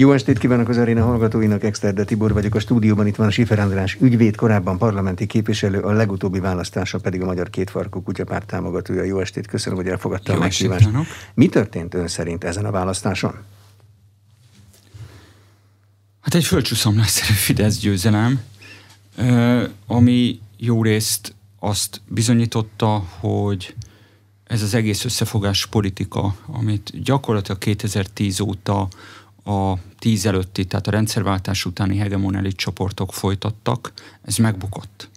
Jó estét kívánok az aréna hallgatóinak, Exterde Tibor vagyok a stúdióban, itt van Schiffer András ügyvéd, korábban parlamenti képviselő, a legutóbbi választása pedig a Magyar Kétfarkú Kutyapárt támogatója. Jó estét, köszönöm, hogy elfogadta a meghívást. Mi történt ön szerint ezen a választáson? Hát egy földcsúszamlásszerű Fidesz győzelem, ami jó részt azt bizonyította, hogy ez az egész összefogás politika, amit gyakorlatilag 2010 óta a 10 előtti, tehát a rendszerváltás utáni hegemon elit csoportok folytattak, ez megbukott.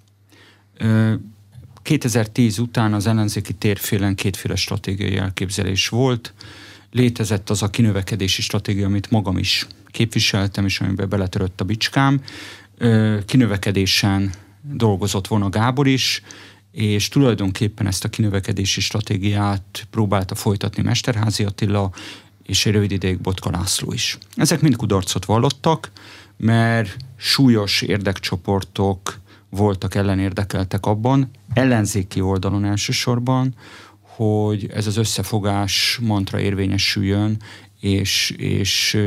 2010 után az ellenzéki térfélen kétféle stratégiai elképzelés volt. Létezett az a kinövekedési stratégia, amit magam is képviseltem, és amiben beletörött a bicskám. Kinövekedésen dolgozott Vona Gábor is, és tulajdonképpen ezt a kinövekedési stratégiát próbálta folytatni Mesterházy Attila, és egy rövid ideig Botka László is. Ezek mind kudarcot vallottak, mert súlyos érdekcsoportok voltak ellenérdekeltek abban, ellenzéki oldalon elsősorban, hogy ez az összefogás mantra érvényesüljön, és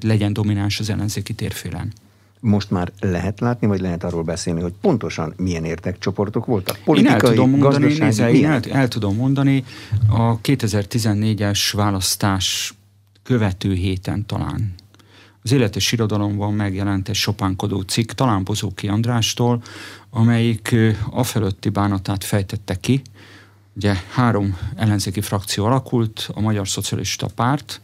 legyen domináns az ellenzéki térfélen. Most már lehet látni, vagy lehet arról beszélni, hogy pontosan milyen érdekcsoportok voltak? Politikai, el tudom mondani, a 2014-es választás követő héten talán az Életes Irodalomban megjelent egy sopánkodó cikk, talán Bozóki Andrástól, amelyik afelőtti bánatát fejtette ki. Ugye 3 ellenzéki frakció alakult, a Magyar Szocialista Párt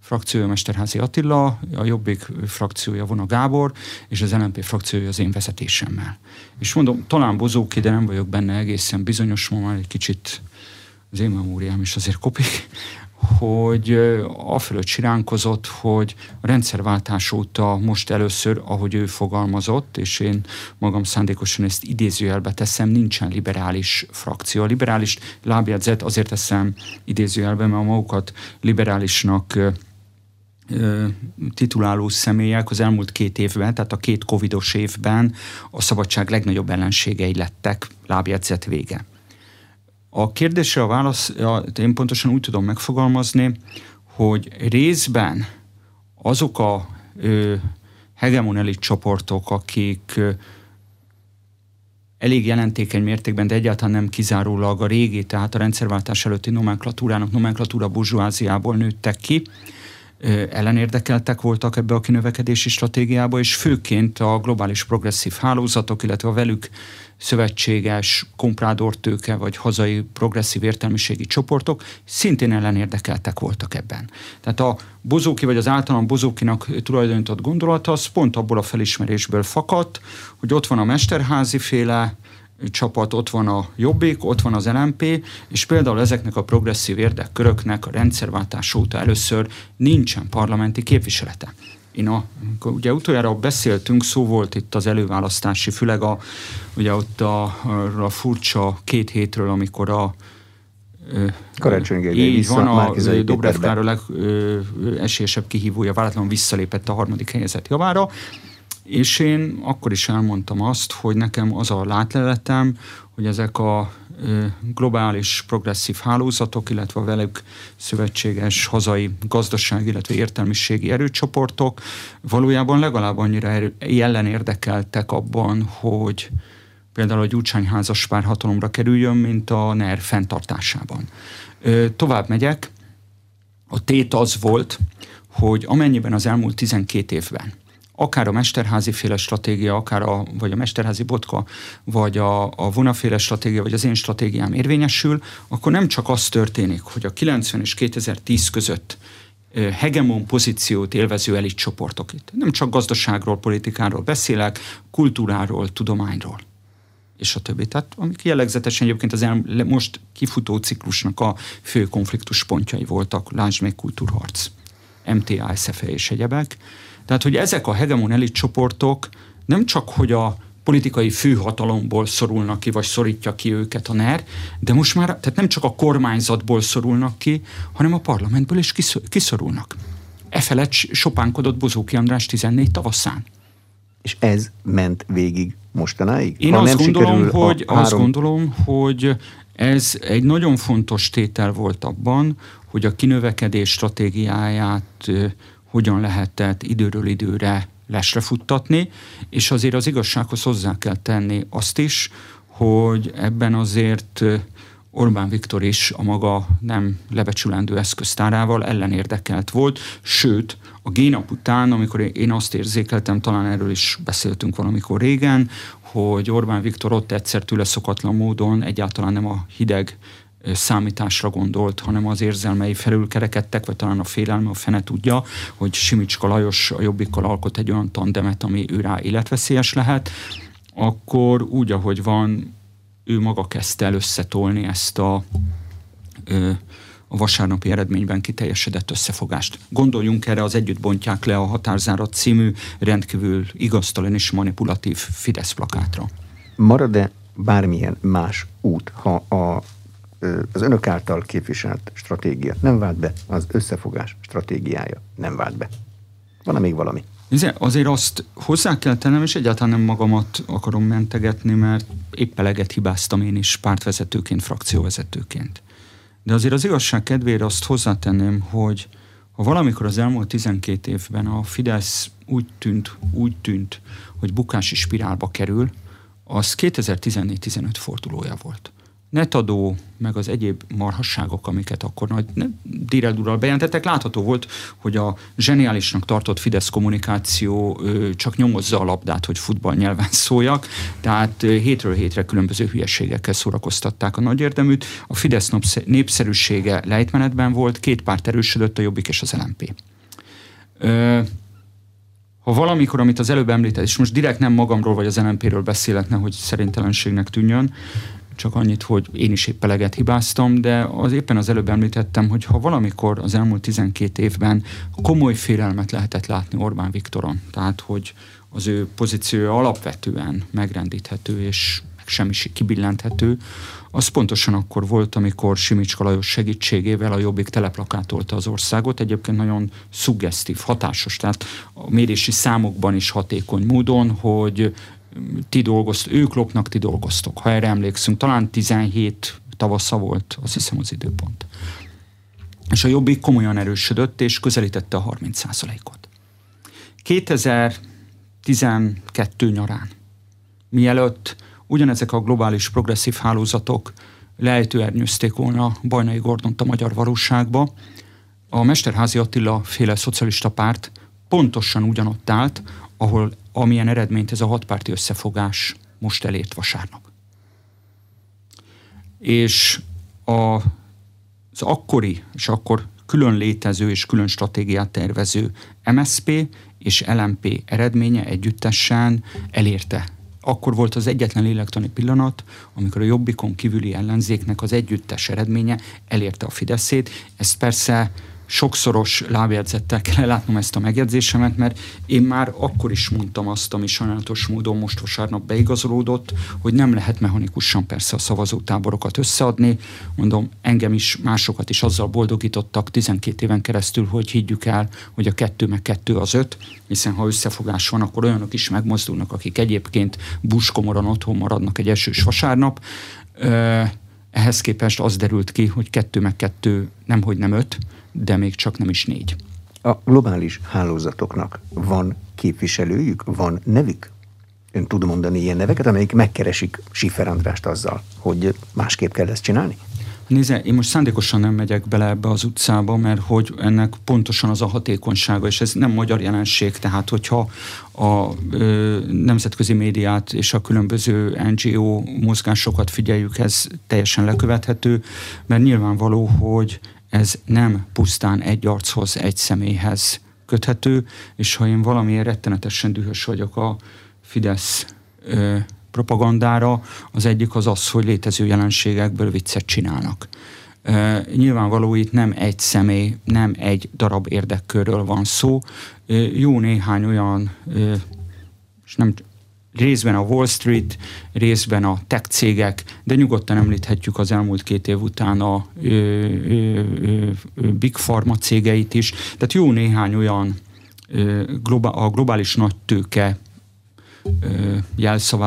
frakciója Mesterházy Attila, a Jobbik frakciója Vona Gábor, és az LMP frakciója az én vezetésemmel. És mondom, talán Bozóki, de nem vagyok benne egészen bizonyos, ma már egy kicsit az én memóriám is azért kopik, hogy afelől csiránkozott, hogy a rendszerváltás óta most először, ahogy ő fogalmazott, és én magam szándékosan ezt idézőjelbe teszem, nincsen liberális frakció. A liberális lábjegyzet azért teszem idézőjelbe, mert a magukat liberálisnak tituláló személyek az elmúlt 2 évben, tehát a 2 covidos évben a szabadság legnagyobb ellenségei lettek, lábjegyzet vége. A kérdésre a válasz, én pontosan úgy tudom megfogalmazni, hogy részben azok a hegemon elit csoportok, akik elég jelentékeny mértékben, de egyáltalán nem kizárólag a régi, tehát a rendszerváltás előtti nomenklatúra burzsóáziából nőttek ki, ellenérdekeltek voltak ebbe a kinövekedési stratégiába, és főként a globális progresszív hálózatok, illetve a velük szövetséges komprádortőke vagy hazai progresszív értelmiségi csoportok szintén ellenérdekeltek voltak ebben. Tehát a Bozóki vagy az általam Bozókinak tulajdonított gondolata az pont abból a felismerésből fakadt, hogy ott van a Mesterházy féle csapat, ott van a Jobbik, ott van az LMP, és például ezeknek a progresszív érdekköröknek a rendszerváltás óta először nincsen parlamenti képviselete. Ugye utoljára beszéltünk, szó volt itt az előválasztási, főleg ugye ott a furcsa 2 hétről, amikor a Karácsony Gergely vissza, Márki-Zay Dobrev Klára legesélyesebb kihívója váratlanul visszalépett a harmadik helyezett javára, és én akkor is elmondtam azt, hogy nekem az a látleletem, hogy ezek a globális progresszív hálózatok, illetve a velük szövetséges hazai gazdaság, illetve értelmiségi erőcsoportok valójában legalább annyira ellenérdekeltek abban, hogy például a Gyurcsány házaspár hatalomra kerüljön, mint a NER fenntartásában. Tovább megyek. A tét az volt, hogy amennyiben az elmúlt 12 évben akár a Mesterházy féle stratégia, akár vagy a Mesterházy Botka, vagy a Vona féle stratégia, vagy az én stratégiám érvényesül, akkor nem csak az történik, hogy a 90 és 2010 között hegemon pozíciót élvező elit csoportok itt. Nem csak gazdaságról, politikáról beszélek, kultúráról, tudományról, és a többi. Tehát amik jellegzetesen egyébként az most kifutó ciklusnak a fő konfliktus pontjai voltak, lásd még kultúrharc, MTA, SFE és egyebek. Tehát, hogy ezek a hegemon elit csoportok nem csak, hogy a politikai főhatalomból szorulnak ki, vagy szorítja ki őket a NER, de most már tehát nem csak a kormányzatból szorulnak ki, hanem a parlamentből is kiszorulnak. Efelett sopánkodott Bozóki András 14 tavaszán. És ez ment végig mostanáig? Én azt gondolom, hogy ez egy nagyon fontos tétel volt abban, hogy a kinövekedés stratégiáját hogyan lehetett időről időre lesre futtatni, és azért az igazsághoz hozzá kell tenni azt is, hogy ebben azért Orbán Viktor is a maga nem lebecsülendő eszköztárával ellenérdekelt volt, sőt, a Génap után, amikor én azt érzékeltem, talán erről is beszéltünk valamikor régen, hogy Orbán Viktor ott egyszer tőle szokatlan módon egyáltalán nem a hideg számításra gondolt, hanem az érzelmei felülkerekedtek, vagy talán a félelme, a fene tudja, hogy Simicska Lajos a Jobbikkal alkot egy olyan tandemet, ami őrá életveszélyes lehet, akkor úgy, ahogy van, ő maga kezdte el összetolni ezt a vasárnapi eredményben kiteljesedett összefogást. Gondoljunk erre az Együtt bontják le a határzárat című rendkívül igaztalan és manipulatív Fidesz plakátra. Marad-e bármilyen más út, ha az önök által képviselt stratégia nem vált be, az összefogás stratégiája nem vált be? Van-e még valami? Azért azt hozzá kell tennem, és egyáltalán nem magamat akarom mentegetni, mert épp eleget hibáztam én is pártvezetőként, frakcióvezetőként. De azért az igazság kedvére azt hozzátenném, hogy ha valamikor az elmúlt 12 évben a Fidesz úgy tűnt, hogy bukási spirálba kerül, az 2014-15 fordulója volt. Netadó, meg az egyéb marhasságok, amiket akkor nagy direkt bejelentettek, látható volt, hogy a zseniálisnak tartott Fidesz kommunikáció csak nyomozza a labdát, hogy futballnyelven szóljak, tehát hétről hétre különböző hülyeségekkel szórakoztatták a nagyérdeműt. A Fidesz népszerűsége lejtmenetben volt, két párt erősödött, a Jobbik és az LMP. Ha valamikor, amit az előbb említett, és most direkt nem magamról vagy az LMP-ről beszélek, nehogy szerintelenségnek tűnjön, csak annyit, hogy én is épp eleget hibáztam, de az éppen az előbb említettem, hogy ha valamikor az elmúlt 12 évben komoly félelmet lehetett látni Orbán Viktoron, tehát hogy az ő pozíciója alapvetően megrendíthető és semmi kibillenthető, az pontosan akkor volt, amikor Simicska Lajos segítségével a Jobbik teleplakátolta az országot, egyébként nagyon szuggesztív, hatásos, tehát a mérési számokban is hatékony módon, hogy ők lopnak, ti dolgoztok. Ha erre emlékszünk, talán 17 tavasza volt, azt hiszem, az időpont. És a Jobbik komolyan erősödött, és közelítette a 30%-ot. 2012 nyarán, mielőtt ugyanezek a globális progresszív hálózatok leejtőernyőzték volna Bajnai Gordont a magyar valóságba, a Mesterházy Attila féle szocialista párt pontosan ugyanott állt, ahol amilyen eredményt ez a hatpárti összefogás most elért vasárnap. És az akkori, és akkor külön létező és külön stratégiát tervező MSZP és LMP eredménye együttesen elérte. Akkor volt az egyetlen lélektani pillanat, amikor a Jobbikon kívüli ellenzéknek az együttes eredménye elérte a Fideszét. Ez persze sokszoros lábjegyzettel kell ellátnom ezt a megjegyzésemet, mert én már akkor is mondtam azt, ami sajnálatos módon most vasárnap beigazolódott, hogy nem lehet mechanikusan persze a szavazótáborokat összeadni. Mondom, engem is, másokat is azzal boldogítottak 12 éven keresztül, hogy higgyük el, hogy a 2 + 2 = 5, hiszen ha összefogás van, akkor olyanok is megmozdulnak, akik egyébként buskomoran otthon maradnak egy esős vasárnap. Ehhez képest az derült ki, hogy 2 + 2 nemhogy nem 5, de még csak nem is 4. A globális hálózatoknak van képviselőjük, van nevük? Ön tud mondani ilyen neveket, amelyik megkeresik Schiffer Andrást azzal, hogy másképp kell ezt csinálni? Nézze, én most szándékosan nem megyek bele ebbe az utcába, mert hogy ennek pontosan az a hatékonysága, és ez nem magyar jelenség, tehát hogyha a nemzetközi médiát és a különböző NGO mozgásokat figyeljük, ez teljesen lekövethető, mert nyilvánvaló, hogy ez nem pusztán egy archoz, egy személyhez köthető, és ha én valamiért rettenetesen dühös vagyok a Fidesz propagandára, az egyik az, hogy létező jelenségekből viccet csinálnak. Nyilvánvaló itt nem egy személy, nem egy darab érdekkörről van szó. Jó néhány olyan, és nem részben a Wall Street, részben a tech cégek, de nyugodtan említhetjük az elmúlt 2 év után a Big Pharma cégeit is. Tehát jó néhány olyan a globális nagy tőke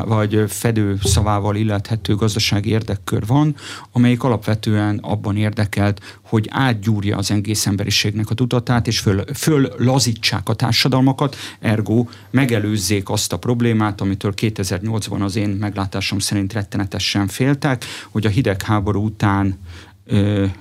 vagy fedőszavával illethető gazdasági érdekkör van, amelyik alapvetően abban érdekelt, hogy átgyúrja az egész emberiségnek a tudatát, és föllazítsák a társadalmakat, ergo megelőzzék azt a problémát, amitől 2008-ban az én meglátásom szerint rettenetesen féltek, hogy a hidegháború után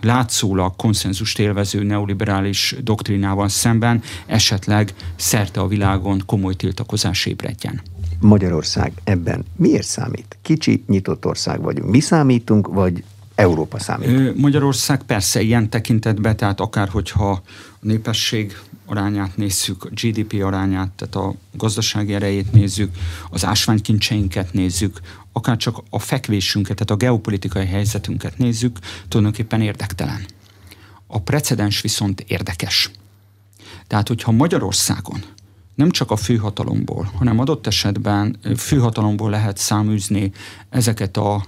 látszólag konszenzust élvező neoliberális doktrinával szemben esetleg szerte a világon komoly tiltakozás ébredjen. Magyarország ebben miért számít? Kicsi, nyitott ország vagyunk. Mi számítunk, vagy Európa számít? Magyarország persze ilyen tekintetben, tehát akár hogyha a népesség arányát nézzük, a GDP arányát, tehát a gazdasági erejét nézzük, az ásványkincseinket nézzük, akár csak a fekvésünket, tehát a geopolitikai helyzetünket nézzük, tulajdonképpen érdektelen. A precedens viszont érdekes. Tehát, hogyha Magyarországon nem csak a főhatalomból, hanem adott esetben főhatalomból lehet száműzni ezeket a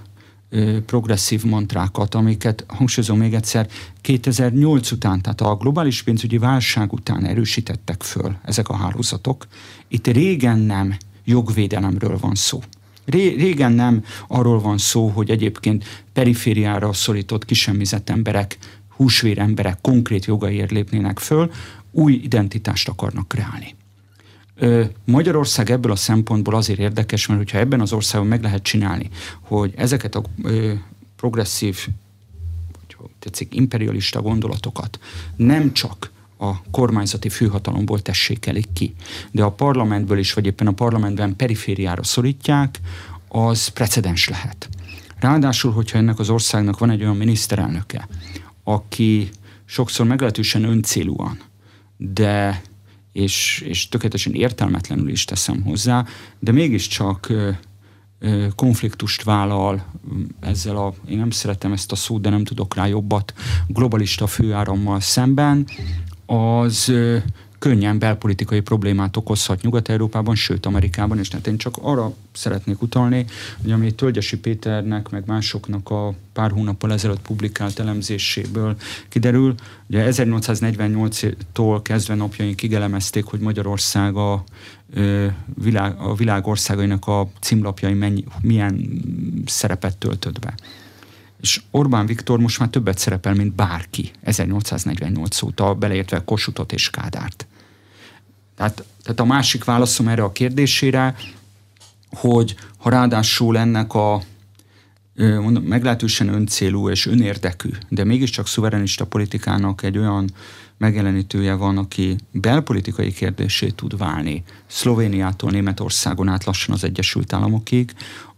progresszív mantrákat, amiket, hangsúlyozom még egyszer, 2008 után, tehát a globális pénzügyi válság után erősítettek föl ezek a hálózatok. Itt régen nem jogvédelemről van szó. Régen nem arról van szó, hogy egyébként perifériára szorított, kisemmizett emberek, húsvér emberek konkrét jogaiért lépnének föl, új identitást akarnak kreálni. Magyarország ebből a szempontból azért érdekes, mert hogyha ebben az országban meg lehet csinálni, hogy ezeket a progresszív, hogy tetszik, imperialista gondolatokat nem csak a kormányzati főhatalomból tessékelik ki, de a parlamentből is, vagy éppen a parlamentben perifériára szorítják, az precedens lehet. Ráadásul, hogyha ennek az országnak van egy olyan miniszterelnöke, aki sokszor meglehetősen öncélúan, de és tökéletesen értelmetlenül is teszem hozzá, de mégiscsak konfliktust vállal ezzel a, én nem szeretem ezt a szót, de nem tudok rá jobbat, globalista főárammal szemben, az könnyen belpolitikai problémát okozhat Nyugat-Európában, sőt Amerikában, és hát én csak arra szeretnék utalni, hogy amit Tölgyesi Péternek, meg másoknak a pár hónappal ezelőtt publikált elemzéséből kiderül, ugye 1848-tól kezdve napjainkig elemezték, hogy Magyarország a világ országainak a címlapjai milyen szerepet töltött be. És Orbán Viktor most már többet szerepel, mint bárki 1848 óta, beleértve Kossuthot és Kádárt. Tehát a másik válaszom erre a kérdésére, hogy ha ráadásul ennek a meglehetősen öncélú és önérdekű, de mégiscsak szuverenista politikának egy olyan megjelenítője van, aki belpolitikai kérdésé tud válni, Szlovéniától Németországon át lassan az Egyesült Államokig,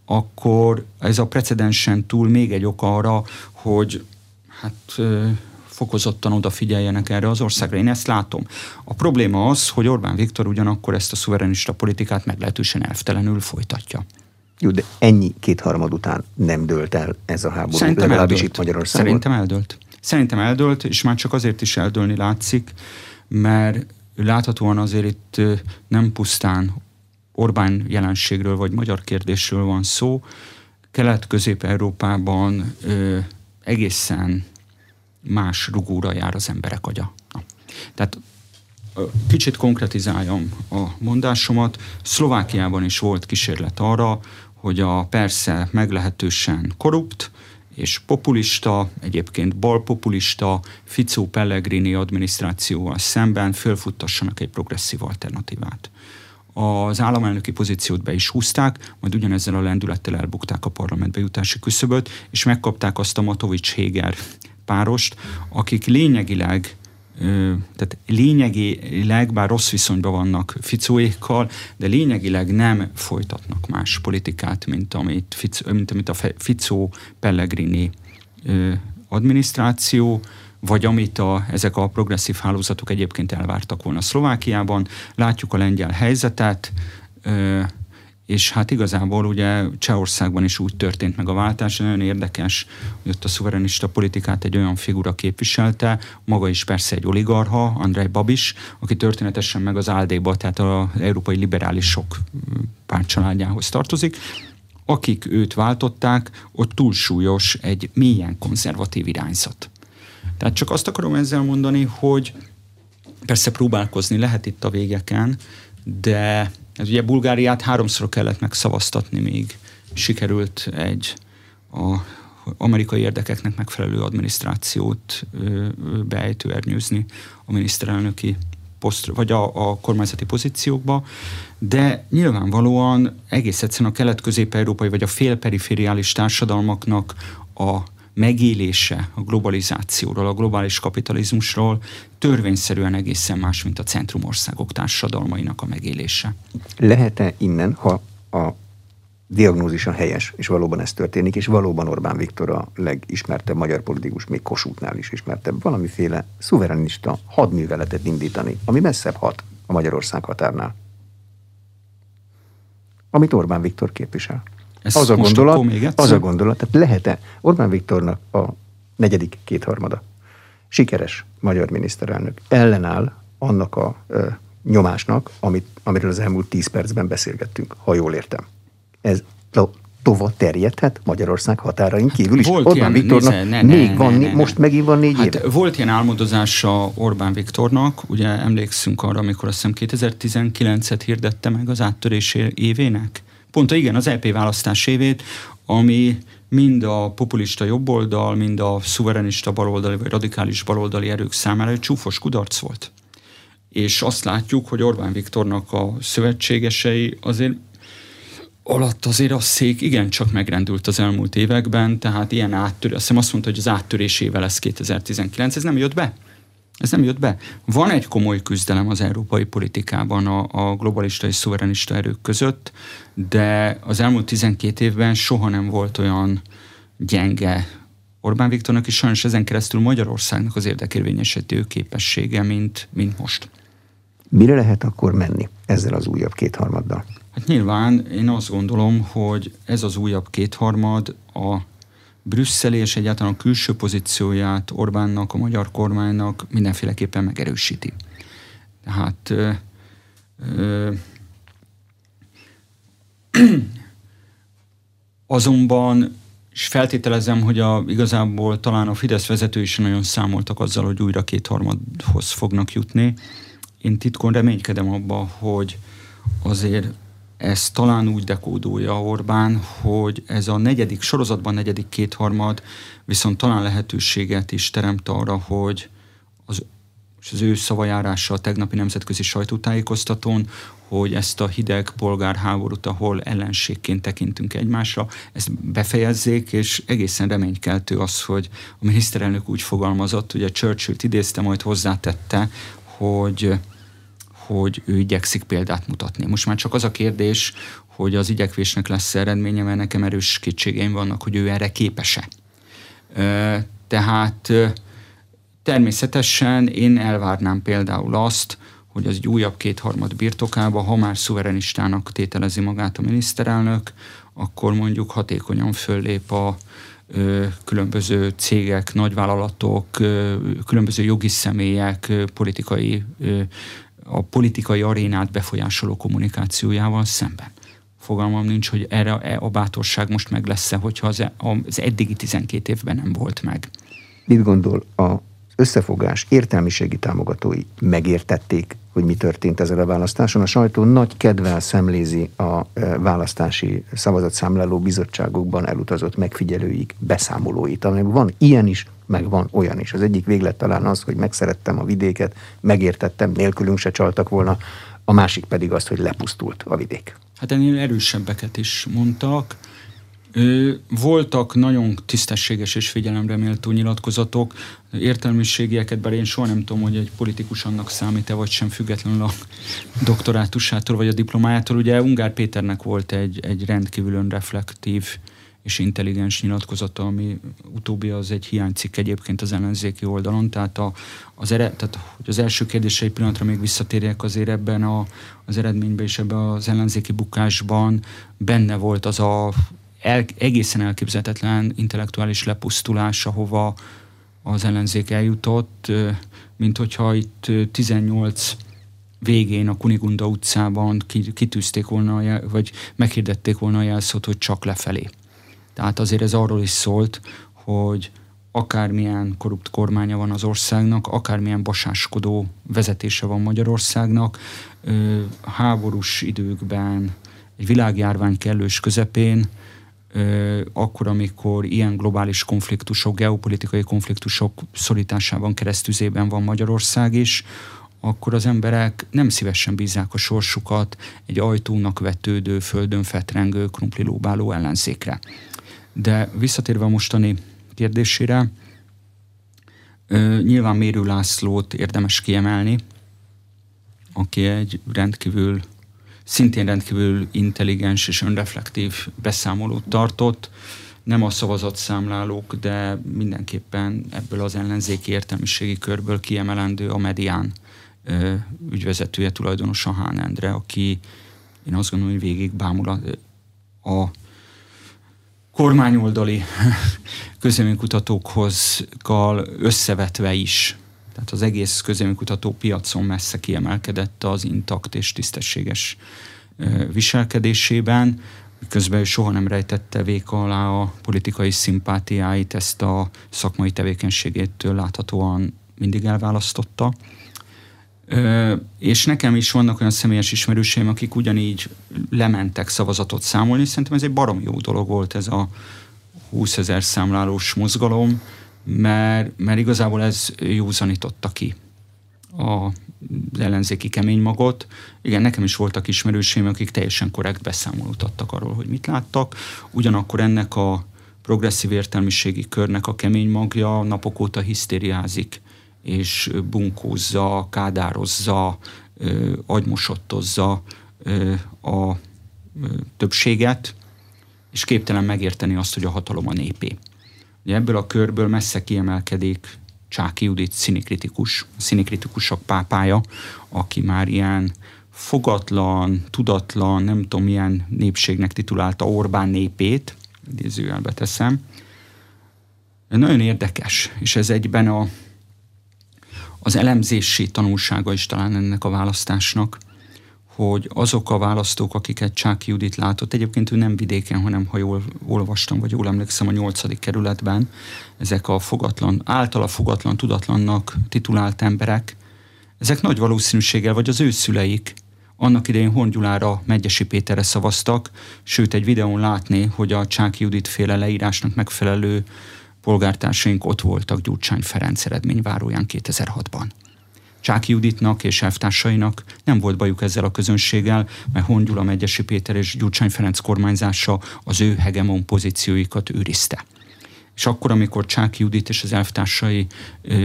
akkor ez a precedensen túl még egy ok arra, hogy fokozottan odafigyeljenek erre az országra. Én ezt látom. A probléma az, hogy Orbán Viktor ugyanakkor ezt a szuverenista politikát meglehetősen elvtelenül folytatja. Jó, de ennyi kétharmad után nem dőlt el ez a háború. Szerintem eldőlt, és már csak azért is eldőlni látszik, mert láthatóan azért itt nem pusztán Orbán jelenségről vagy magyar kérdésről van szó. Kelet-Közép-Európában egészen más rugóra jár az emberek agya. Na. Tehát kicsit konkretizáljam a mondásomat. Szlovákiában is volt kísérlet arra, hogy a persze meglehetősen korrupt és populista, egyébként balpopulista Fico-Pellegrini adminisztrációval szemben fölfuttassanak egy progresszív alternatívát. Az államelnöki pozíciót be is húzták, majd ugyanezzel a lendülettel elbukták a parlamentbe jutási küszöböt, és megkapták azt a Matovics-Héger párost, akik lényegileg, bár rossz viszonyban vannak Ficóékkal, de lényegileg nem folytatnak más politikát, mint amit a Fico-Pellegrini adminisztráció, vagy amit ezek a progresszív hálózatok egyébként elvártak volna Szlovákiában. Látjuk a lengyel helyzetet, és hát igazából ugye Csehországban is úgy történt meg a váltás, nagyon érdekes, hogy ott a szuverenista politikát egy olyan figura képviselte, maga is persze egy oligarha, Andrej Babis, aki történetesen meg az ALDE-ba, tehát az európai liberálisok pártcsaládjához tartozik, akik őt váltották, ott túlsúlyos egy mélyen konzervatív irányzat. Tehát csak azt akarom ezzel mondani, hogy persze próbálkozni lehet itt a végeken, de Ez ugye Bulgáriát háromszor kellett megszavaztatni, még sikerült egy a amerikai érdekeknek megfelelő adminisztrációt beejtőernyőzni a miniszterelnöki posztra, vagy a kormányzati pozíciókba, de nyilvánvalóan egész egyszerűen a kelet-közép-európai vagy a félperifériális társadalmaknak a megélése a globalizációról, a globális kapitalizmusról törvényszerűen egészen más, mint a centrumországok társadalmainak a megélése. Lehet-e innen, ha a diagnózisa helyes, és valóban ez történik, és valóban Orbán Viktor a legismertebb magyar politikus, még Kossuth-nál is ismertebb, valamiféle szuverenista hadműveletet indítani, ami messzebb hat a Magyarország határnál, amit Orbán Viktor képvisel? Ez az a gondolat, tehát lehet-e Orbán Viktornak a negyedik kétharmada, sikeres magyar miniszterelnök ellenáll annak a nyomásnak, amiről az elmúlt 10 percben beszélgettünk, ha jól értem. Ez tova terjedhet Magyarország határain kívül is? Volt Orbán Viktornak most megint van 4 éve. Volt ilyen álmodozása Orbán Viktornak, ugye emlékszünk arra, amikor azt hiszem 2019-et hirdette meg az áttörés évének. Pont igen, az EP választás évét, ami mind a populista jobboldal, mind a szuverenista baloldali vagy radikális baloldali erők számára egy csúfos kudarc volt. És azt látjuk, hogy Orbán Viktornak a szövetségesei azért a szék igencsak megrendült az elmúlt években, tehát ilyen áttörés, azt hiszem azt mondta, hogy az áttörésével lesz 2019, ez nem jött be. Ez nem jött be. Van egy komoly küzdelem az európai politikában a globalista és szuverenista erők között, de az elmúlt 12 évben soha nem volt olyan gyenge Orbán Viktornak, és sajnos ezen keresztül Magyarországnak az érdekérvényesítő képessége, mint most. Mire lehet akkor menni ezzel az újabb kétharmaddal? Hát nyilván én azt gondolom, hogy ez az újabb kétharmad a brüsszeli és egyáltalán a külső pozícióját Orbánnak, a magyar kormánynak mindenféleképpen megerősíti. Tehát azonban, és feltételezem, hogy igazából talán a Fidesz vezető is nagyon számoltak azzal, hogy újra kétharmadhoz fognak jutni. Én titkon reménykedem abban, hogy azért ez talán úgy dekódolja Orbán, hogy ez a negyedik kétharmad viszont talán lehetőséget is teremt arra, hogy az ő szavajárása a tegnapi nemzetközi sajtótájékoztatón, hogy ezt a hideg polgárháborút, ahol ellenségként tekintünk egymásra, ezt befejezzék, és egészen reménykeltő az, hogy a miniszterelnök úgy fogalmazott, ugye Churchill-t idézte, majd hozzátette, hogy ő igyekszik példát mutatni. Most már csak az a kérdés, hogy az igyekvésnek lesz eredménye, mert nekem erős kétségeim vannak, hogy ő erre képes-e. Tehát természetesen én elvárnám például azt, hogy az egy újabb kétharmad birtokába, ha már szuverenistának tételezi magát a miniszterelnök, akkor mondjuk hatékonyan föllép a különböző cégek, nagyvállalatok, különböző jogi személyek, a politikai arénát befolyásoló kommunikációjával szemben. Fogalmam nincs, hogy erre a bátorság most meg lesz-e, hogyha az eddigi 12 évben nem volt meg. Mit gondol, az összefogás értelmiségi támogatói megértették, hogy mi történt ezzel a választáson? A sajtó nagy kedvel szemlézi a választási szavazatszámláló bizottságokban elutazott megfigyelőik, beszámolóit, amelyben van ilyen is, meg van olyan is. Az egyik véglet talán az, hogy megszerettem a vidéket, megértettem, nélkülünk se csaltak volna, a másik pedig az, hogy lepusztult a vidék. Hát ennél erősebbeket is mondtak. Voltak nagyon tisztességes és figyelemre méltó nyilatkozatok, értelmiségieket, bár én soha nem tudom, hogy egy politikus annak számít-e vagy sem, függetlenül a doktorátusától vagy a diplomájától. Ugye Ungár Péternek volt egy rendkívül önreflektív és intelligens nyilatkozata, ami utóbbi az egy hiánycikk egyébként az ellenzéki oldalon, tehát, tehát hogy az első kérdésre egy pillanatra még visszatérjek, azért ebben az eredményben és ebben az ellenzéki bukásban benne volt az egészen elképzelhetetlen intellektuális lepusztulás, ahova az ellenzék eljutott, mint hogyha itt 18 végén a Kunigunda utcában kitűzték volna, vagy meghirdették volna a jelszót, hogy csak lefelé. Tehát azért ez arról is szólt, hogy akármilyen korrupt kormánya van az országnak, akármilyen basáskodó vezetése van Magyarországnak, háborús időkben, egy világjárvány kellős közepén, akkor, amikor ilyen globális konfliktusok, geopolitikai konfliktusok szorításában, keresztüzében van Magyarország is, akkor az emberek nem szívesen bízzák a sorsukat egy ajtónak vetődő, földön fetrengő, krumplilóbáló ellenzékre. De visszatérve a mostani kérdésére, nyilván Mérő Lászlót érdemes kiemelni, aki egy szintén rendkívül intelligens és önreflektív beszámolót tartott, nem a szavazatszámlálók, de mindenképpen ebből az ellenzéki értelmiségi körből kiemelendő a Medián ügyvezetője, tulajdonosa Hán Endre, aki én azt gondolom, hogy végig bámul a kormányoldali közvéleménykutatókhoz összevetve is. Tehát az egész közvéleménykutató piacon messze kiemelkedett az intakt és tisztességes viselkedésében, közben ő soha nem rejtette véka alá a politikai szimpátiáit, ezt a szakmai tevékenységétől láthatóan mindig elválasztotta. És nekem is vannak olyan személyes ismerőseim, akik ugyanígy lementek szavazatot számolni. Szerintem ez egy baromi jó dolog volt, ez a 20 000 számlálós mozgalom, mert igazából ez józanította ki az ellenzéki kemény magot. Igen, nekem is voltak ismerőseim, akik teljesen korrekt beszámolót adtak arról, hogy mit láttak. Ugyanakkor ennek a progresszív értelmiségi körnek a kemény magja napok óta hisztériázik, és bunkózza, kádározza, agymosottozza a többséget, és képtelen megérteni azt, hogy a hatalom a népé. Ugye ebből a körből messze kiemelkedik Csáki Judit, színikritikus, a színikritikusok pápája, aki már ilyen fogatlan, tudatlan, nem tudom milyen népségnek titulálta Orbán népét, idézőjelbe teszem. Nagyon érdekes, és ez egyben az elemzési tanulsága is talán ennek a választásnak, hogy azok a választók, akiket Csáki Judit látott, egyébként ő nem vidéken, hanem ha jól olvastam, vagy jól emlékszem, a 8. kerületben, ezek a általa fogatlan, tudatlannak titulált emberek, ezek nagy valószínűséggel, vagy az ő szüleik annak idején Horn Gyulára, Medgyessy Péterre szavaztak, sőt egy videón látni, hogy a Csáki Judit féle leírásnak megfelelő polgártársaink ott voltak Gyurcsány Ferenc eredményváróján 2006-ban. Csáki Juditnak és elvtársainak nem volt bajuk ezzel a közönséggel, mert Horn Gyula, Medgyessy Péter és Gyurcsány Ferenc kormányzása az ő hegemon pozícióikat őrizte. És akkor, amikor Csáki Judit és az elvtársai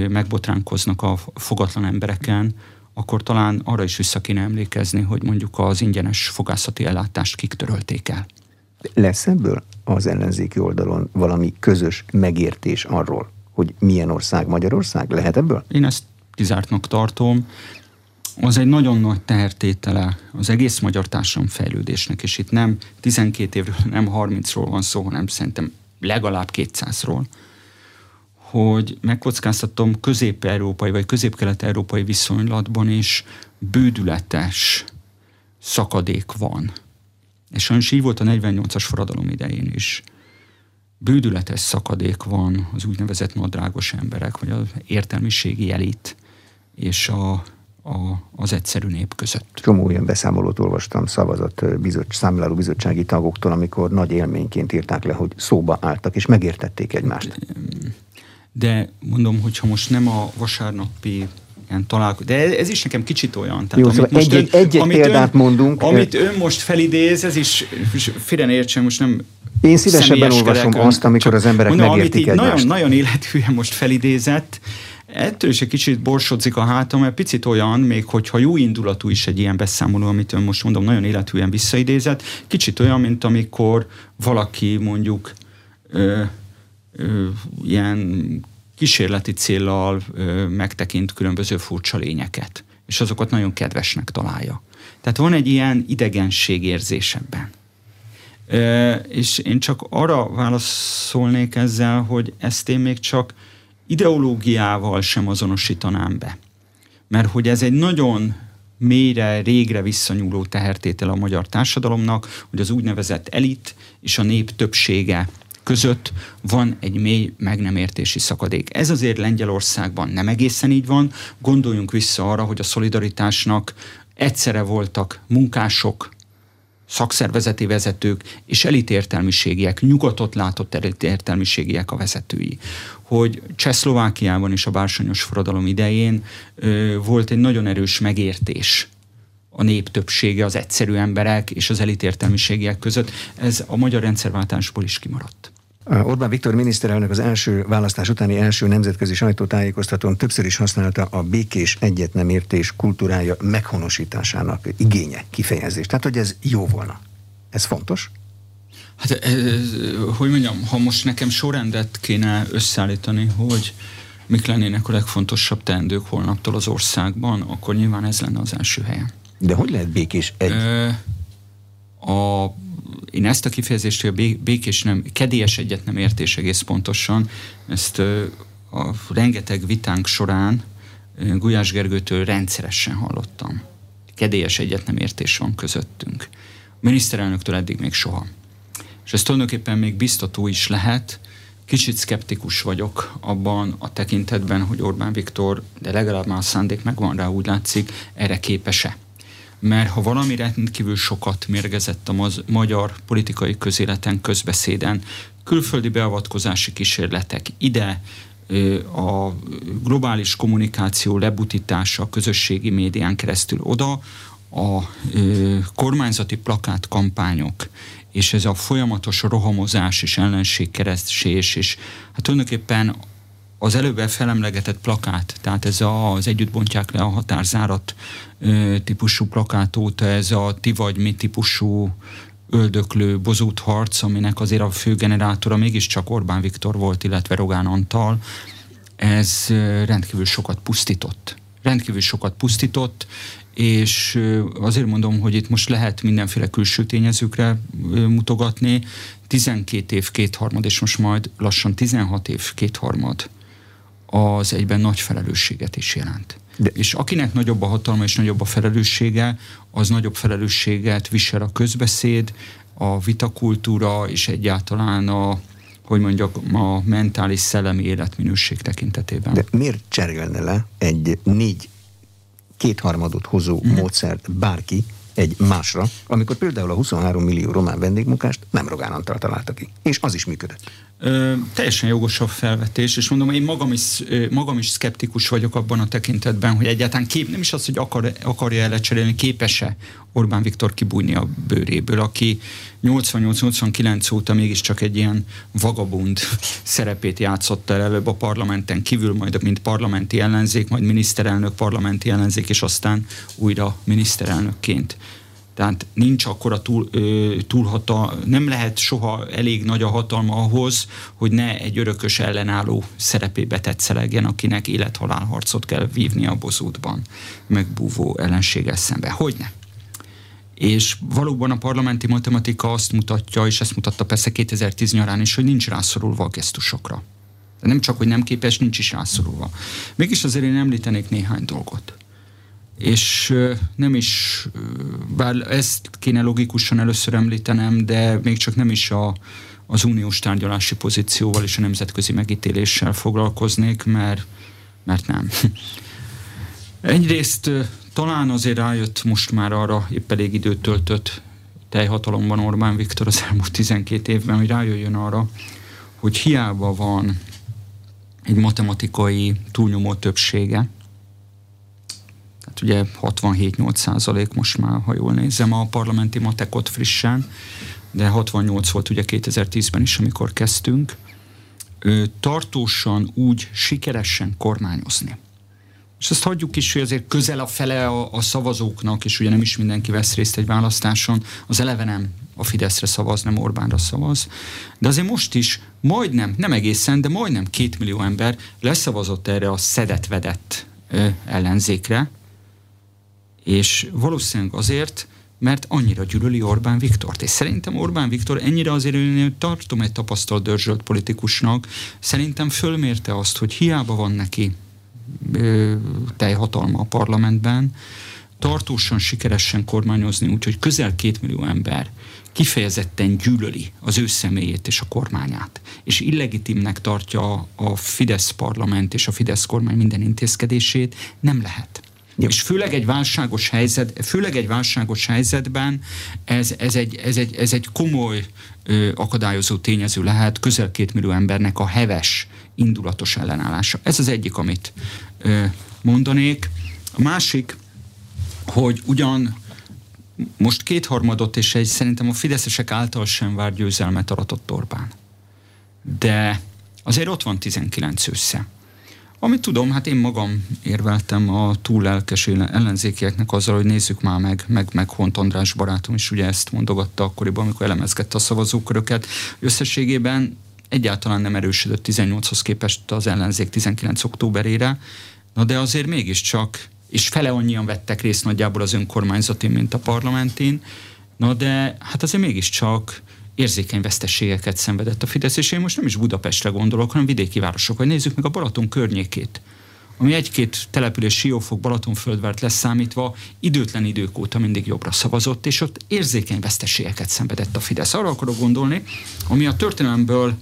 megbotránkoznak a fogatlan embereken, akkor talán arra is vissza kéne emlékezni, hogy mondjuk az ingyenes fogászati ellátást kik törölték el. Lesz ebből az ellenzéki oldalon valami közös megértés arról, hogy milyen ország Magyarország? Lehet ebből? Én ezt kizártnak tartom. Az egy nagyon nagy tehertétele az egész magyar társadalom fejlődésnek, és itt nem 12 évről, nem 30-ról van szó, hanem szerintem legalább 200-ról, hogy megkockáztatom, közép-európai vagy közép-kelet-európai viszonylatban is bődületes szakadék van. És sajnos így volt a 48-as forradalom idején is. Bődületes szakadék van az úgynevezett nadrágos emberek, vagy az értelmiségi elit és az egyszerű nép között. Csomó olyan beszámolót olvastam számláló bizottsági tagoktól, amikor nagy élményként írták le, hogy szóba álltak és megértették egymást. De mondom, hogyha most nem a vasárnapi de ez is nekem kicsit olyan. Tehát, jó, szóval amit példát mondunk. Amit ön most felidéz, ez is, félre értsen, most nem. Én szívesebben olvasom azt, amikor az emberek megértik egymást. Amit nagyon élethűen most felidézett, ettől is egy kicsit borsodzik a hátam, mert picit olyan, még hogyha jó indulatú is egy ilyen beszámoló, amit ön most mondom, nagyon élethűen visszaidézett, kicsit olyan, mint amikor valaki mondjuk ilyen kísérleti céllal megtekint különböző furcsa lényeket, és azokat nagyon kedvesnek találja. Tehát van egy ilyen idegenség érzés ebben. És én csak arra válaszolnék ezzel, hogy ezt én még csak ideológiával sem azonosítanám be. Mert hogy ez egy nagyon mélyre, régre visszanyúló tehertétel a magyar társadalomnak, hogy az úgynevezett elit és a nép többsége között van egy mély meg nem értési szakadék. Ez azért Lengyelországban nem egészen így van. Gondoljunk vissza arra, hogy a szolidaritásnak egyszerre voltak munkások, szakszervezeti vezetők és elitértelmiségiek, nyugatot látott elitértelmiségiek a vezetői. Hogy Csehszlovákiában is a bársonyos forradalom idején volt egy nagyon erős megértés a nép többsége, az egyszerű emberek és az elitértelmiségiek között. Ez a magyar rendszerváltásból is kimaradt. Orbán Viktor miniszterelnök az első választás utáni első nemzetközi sajtótájékoztatón többször is használta a békés egyetnemértés kultúrája meghonosításának igénye kifejezést. Tehát, hogy ez jó volna. Ez fontos? Hát, hogy mondjam, ha most nekem sorrendet kéne összeállítani, hogy mik lennének a legfontosabb teendők holnaptól az országban, akkor nyilván ez lenne az első helyen. De hogy lehet békés egy? Én ezt a kifejezést, hogy a békés nem, kedélyes egyet nem értés egész pontosan, ezt a rengeteg vitánk során Gulyás Gergőtől rendszeresen hallottam. Kedélyes egyet nem értés van közöttünk. A miniszterelnöktől eddig még soha. És ez tulajdonképpen még biztató is lehet. Kicsit szkeptikus vagyok abban a tekintetben, hogy Orbán Viktor, de legalább már a szándék megvan rá, úgy látszik, erre képes-e. Mert ha valami rendkívül sokat mérgezett a magyar politikai közéleten, közbeszéden, külföldi beavatkozási kísérletek ide, a globális kommunikáció lebutítása a közösségi médián keresztül oda, a kormányzati plakátkampányok, és ez a folyamatos rohamozás és ellenségkeresés, és hát tulajdonképpen az előbb felemlegetett plakát, tehát ez az együtt bontják le a határzárat típusú plakát óta, ez a ti vagy mi típusú öldöklő bozót harc, aminek azért a fő generátora mégiscsak Orbán Viktor volt, illetve Rogán Antal, ez rendkívül sokat pusztított. Rendkívül sokat pusztított, és azért mondom, hogy itt most lehet mindenféle külső tényezőkre mutogatni. 12 év kétharmad, és most majd lassan 16 év kétharmad az egyben nagy felelősséget is jelent. De. És akinek nagyobb a hatalma és nagyobb a felelőssége, az nagyobb felelősséget visel a közbeszéd, a vitakultúra és egyáltalán a, hogy mondjak, a mentális szellemi életminőség tekintetében. De miért cserélne le egy kétharmadot hozó módszert bárki egy másra, amikor például a 23 millió román vendégmunkást nem Rogán Antal találta ki, és az is működött. Teljesen jogosabb felvetés, és mondom, én magam is szkeptikus vagyok abban a tekintetben, hogy egyáltalán nem is az, hogy akarja lecserélni, képes-e Orbán Viktor kibújni a bőréből, aki 88-89 óta mégiscsak egy ilyen vagabund szerepét játszott el, előbb a parlamenten kívül, majd mint parlamenti ellenzék, majd miniszterelnök, parlamenti ellenzék, és aztán újra miniszterelnökként. Tehát nincs akkora túlhatalma, nem lehet soha elég nagy a hatalma ahhoz, hogy ne egy örökös ellenálló szerepébe tetszelegjen, akinek élethalál harcot kell vívni a bozótban megbúvó ellenséggel szemben. Hogyne? És valóban a parlamenti matematika azt mutatja, és ezt mutatta persze 2010 nyarán is, hogy nincs rászorulva a gesztusokra. De nem csak, hogy nem képes, nincs is rászorulva. Mégis azért én említenék néhány dolgot. És nem is, bár ezt kéne logikusan először említenem, de még csak nem is az uniós tárgyalási pozícióval és a nemzetközi megítéléssel foglalkoznék, mert nem. Egyrészt talán azért rájött most már arra, épp elég időt töltött teljhatalomban Orbán Viktor az elmúlt 12 évben, hogy rájöjjön arra, hogy hiába van egy matematikai túlnyomó többsége, hát ugye 67-8% most már, ha jól nézem, a parlamenti matekot frissen, de 68 volt ugye 2010-ben is, amikor kezdtünk, tartósan úgy sikeresen kormányozni. És azt hagyjuk is, hogy azért közel a fele a szavazóknak, és ugye nem is mindenki vesz részt egy választáson, az eleve nem a Fideszre szavaz, nem Orbánra szavaz. De azért most is majdnem, nem egészen, de majdnem 2 millió ember leszavazott erre a szedett-vedett ellenzékre, és valószínűleg azért, mert annyira gyűlöli Orbán Viktort. És szerintem Orbán Viktor ennyire azért, én tartom egy tapasztalt dörzsölt politikusnak, szerintem fölmérte azt, hogy hiába van neki teljhatalma a parlamentben, tartósan sikeresen kormányozni, úgyhogy közel 2 millió ember kifejezetten gyűlöli az ő személyét és a kormányát, és illegitimnek tartja a Fidesz parlament és a Fidesz kormány minden intézkedését, nem lehet. Jó. És főleg egy válságos helyzetben ez egy komoly akadályozó tényező lehet közel 2 millió embernek a heves, indulatos ellenállása. Ez az egyik, amit mondanék. A másik, hogy ugyan most 2/3 és egy szerintem a fideszesek által sem várt győzelmet aratott Orbán. De azért ott van 19 össze. Amit tudom, hát én magam érveltem a túl lelkes ellenzékieknek azzal, hogy nézzük már meg Hont András barátom is ugye ezt mondogatta akkoriban, amikor elemezgette a szavazóköröket. Összességében egyáltalán nem erősödött 18-hoz képest az ellenzék 19 októberére, na de azért mégiscsak, és fele annyian vettek részt nagyjából az önkormányzatin, mint a parlamentin, na de hát azért mégiscsak érzékeny veszteségeket szenvedett a Fidesz, és én most nem is Budapestre gondolok, hanem vidéki városokra. Nézzük meg a Balaton környékét, ami 1-2 település, Siófok, Balatonföldvárt leszámítva időtlen idők óta mindig jobbra szavazott, és ott érzékeny veszteségeket szenvedett a Fidesz. Arra akarok gondolni, ami a történelemben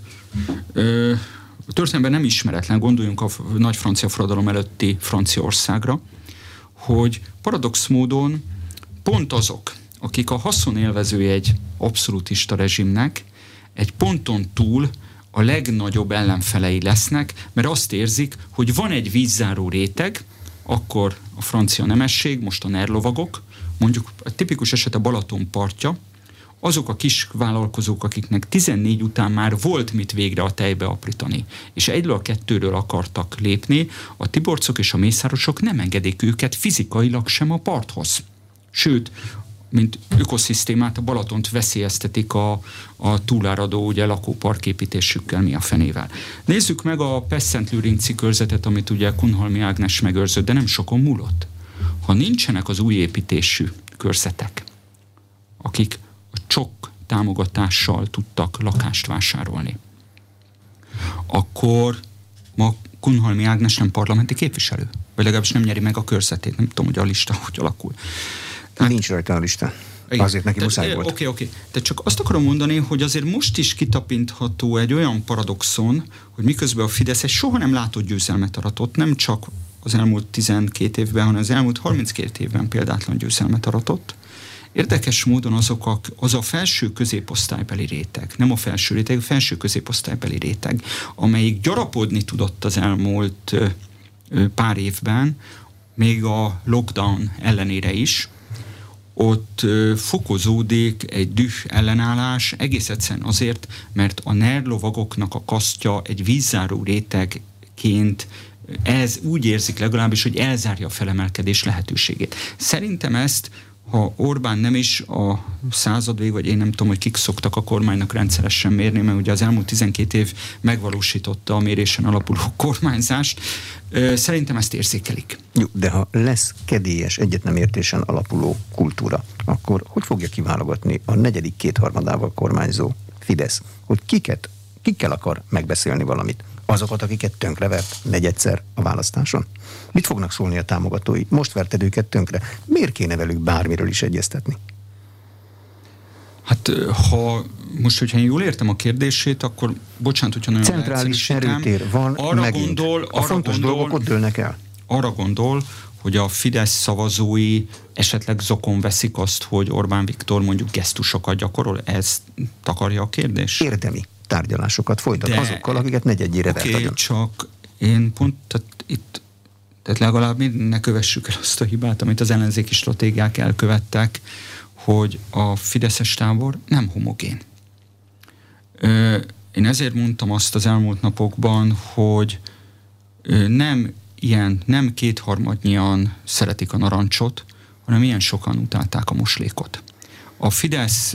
nem ismeretlen, gondoljunk a nagy francia forradalom előtti Franciaországra, hogy paradox módon pont azok, akik a haszonélvezői egy abszolútista rezsimnek, egy ponton túl a legnagyobb ellenfelei lesznek, mert azt érzik, hogy van egy vízzáró réteg, akkor a francia nemesség, most a NER lovagok, mondjuk a tipikus eset a Balaton partja, azok a kis vállalkozók, akiknek 14 után már volt mit végre a tejbe aprítani, és egyről a kettőről akartak lépni, a tiborcok és a mészárosok nem engedik őket fizikailag sem a parthoz. Sőt, mint ökoszisztémát, a Balatont veszélyeztetik a túláradó ugye, lakóparképítésükkel, mi a fenével. Nézzük meg a Pest-Szent-Lőrinci körzetet, amit ugye Kunhalmi Ágnes megőrzött, de nem sokon múlott. Ha nincsenek az új építésű körzetek, akik a csok támogatással tudtak lakást vásárolni, akkor ma Kunhalmi Ágnes nem parlamenti képviselő, vagy legalábbis nem nyeri meg a körzetét, nem tudom, hogy a lista hogy alakul. Hát, nincs rajta a lista. Igen. Azért neki muszáj volt. Oké. De csak azt akarom mondani, hogy azért most is kitapintható egy olyan paradoxon, hogy miközben a Fidesz egy soha nem látott győzelmet aratott, nem csak az elmúlt 12 évben, hanem az elmúlt 32 évben példátlan győzelmet aratott. Érdekes módon az a felső középosztálybeli réteg, nem a felső réteg, a felső középosztálybeli réteg, amelyik gyarapodni tudott az elmúlt pár évben, még a lockdown ellenére is, ott fokozódik egy düh ellenállás, egész egyszerűen azért, mert a NER lovagoknak a kasztja egy vízzáró rétegként ez úgy érzik legalábbis, hogy elzárja a felemelkedés lehetőségét. Szerintem ezt, ha Orbán nem is a századvég, vagy én nem tudom, hogy kik szoktak a kormánynak rendszeresen mérni, mert ugye az elmúlt 12 év megvalósította a mérésen alapuló kormányzást, szerintem ezt érzékelik. Jó, de ha lesz kedélyes, egyetnemértésen alapuló kultúra, akkor hogy fogja kiválogatni a negyedik 2/3-ával kormányzó Fidesz, hogy kikkel akar megbeszélni valamit? Azokat, akiket tönkrevert negyedszer a választáson? Mit fognak szólni a támogatói? Most verted őket tönkre. Miért kéne velük bármiről is egyeztetni? Hát, hogyha én jól értem a kérdését, akkor bocsánat, hogyha nagyon centrális erőtér van arra megint. A fontos dolgok ott dőlnek el. Arra gondol, hogy a Fidesz szavazói esetleg zokon veszik azt, hogy Orbán Viktor mondjuk gesztusokat gyakorol? Ezt takarja a kérdés? Érdemi tárgyalásokat folytat azokkal, akiket negyedjére vert agyon. Csak én pont tehát legalább ne kövessük el azt a hibát, amit az ellenzéki stratégiák elkövettek, hogy a fideszes tábor nem homogén. Én ezért mondtam azt az elmúlt napokban, hogy nem 2/3-nyian szeretik a narancsot, hanem ilyen sokan utálták a moslékot. A Fidesz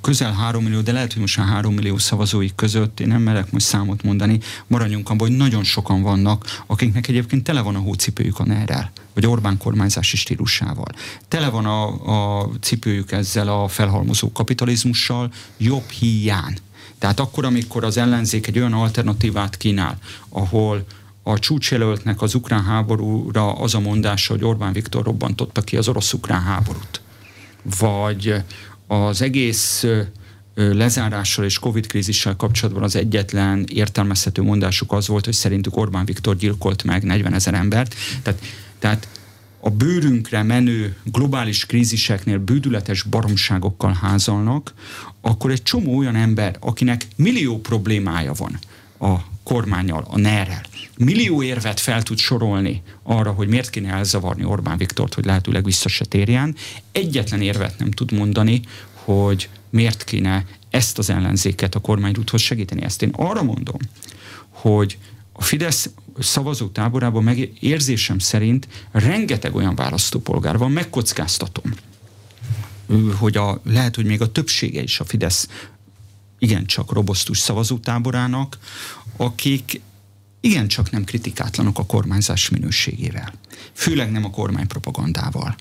közel 3 millió, de lehet, hogy most már 3 millió szavazói között, én nem merek most számot mondani, maradjunk abban, hogy nagyon sokan vannak, akiknek egyébként tele van a hócipőjük a NER-rel, vagy Orbán kormányzási stílusával. Tele van a cipőjük ezzel a felhalmozó kapitalizmussal, jobb hiány. Tehát akkor, amikor az ellenzék egy olyan alternatívát kínál, ahol a csúcsjelöltnek az ukrán háborúra az a mondása, hogy Orbán Viktor robbantotta ki az orosz-ukrán háborút. Vagy az egész lezárással és Covid-krízissel kapcsolatban az egyetlen értelmezhető mondásuk az volt, hogy szerintük Orbán Viktor gyilkolt meg 40 000 embert. Tehát a bőrünkre menő globális kríziseknél bődületes baromságokkal házalnak, akkor egy csomó olyan ember, akinek millió problémája van a kormánnyal, a NER-rel, millió érvet fel tud sorolni arra, hogy miért kéne elzavarni Orbán Viktort, hogy lehetőleg vissza se térjen, egyetlen érvet nem tud mondani, hogy miért kéne ezt az ellenzéket a kormányrúthoz segíteni. Ezt én arra mondom, hogy a Fidesz szavazó táborában érzésem szerint rengeteg olyan választópolgár van, megkockáztatom, hogy lehet, hogy még a többsége is a Fidesz igencsak robosztus szavazótáborának, akik igencsak nem kritikátlanok a kormányzás minőségével. Főleg nem a kormánypropagandával.